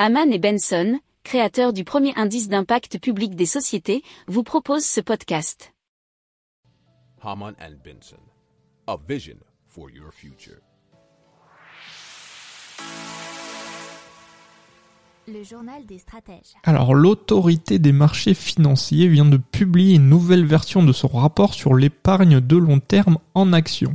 Amman et Benson, créateurs du premier indice d'impact public des sociétés, vous proposent ce podcast. Amman and Benson, a vision for your future. Le journal des stratèges. Alors, l'autorité des marchés financiers vient de publier une nouvelle version de son rapport sur l'épargne de long terme en action.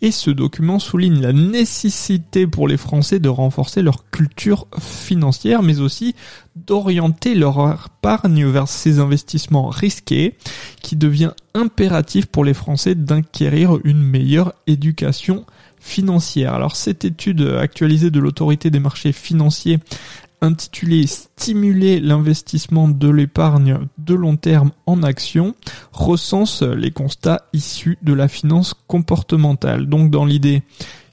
Et ce document souligne la nécessité pour les Français de renforcer leur culture financière, mais aussi d'orienter leur épargne vers ces investissements risqués, qui devient impératif pour les Français d'acquérir une meilleure éducation financière. Alors, cette étude actualisée de l'autorité des marchés financiers intitulé « Stimuler l'investissement de l'épargne de long terme en action » recense les constats issus de la finance comportementale. Donc dans l'idée,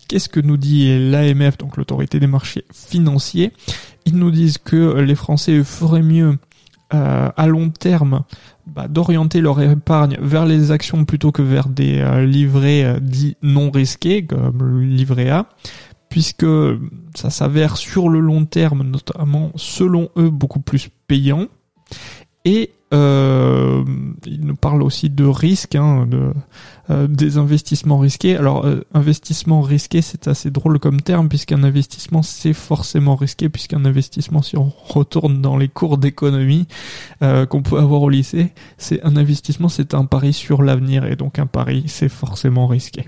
qu'est-ce que nous dit l'AMF, donc l'autorité des marchés financiers? Ils nous disent que les Français feraient mieux à long terme d'orienter leur épargne vers les actions plutôt que vers des livrets dits non risqués, comme le livret A, puisque ça s'avère sur le long terme, notamment selon eux, beaucoup plus payant. Et ils nous parlent aussi de risques, des investissements risqués. Alors, investissement risqué, c'est assez drôle comme terme, puisqu'un investissement, c'est forcément risqué, puisqu'un investissement, si on retourne dans les cours d'économie qu'on peut avoir au lycée, c'est un investissement, c'est un pari sur l'avenir, et donc un pari, c'est forcément risqué.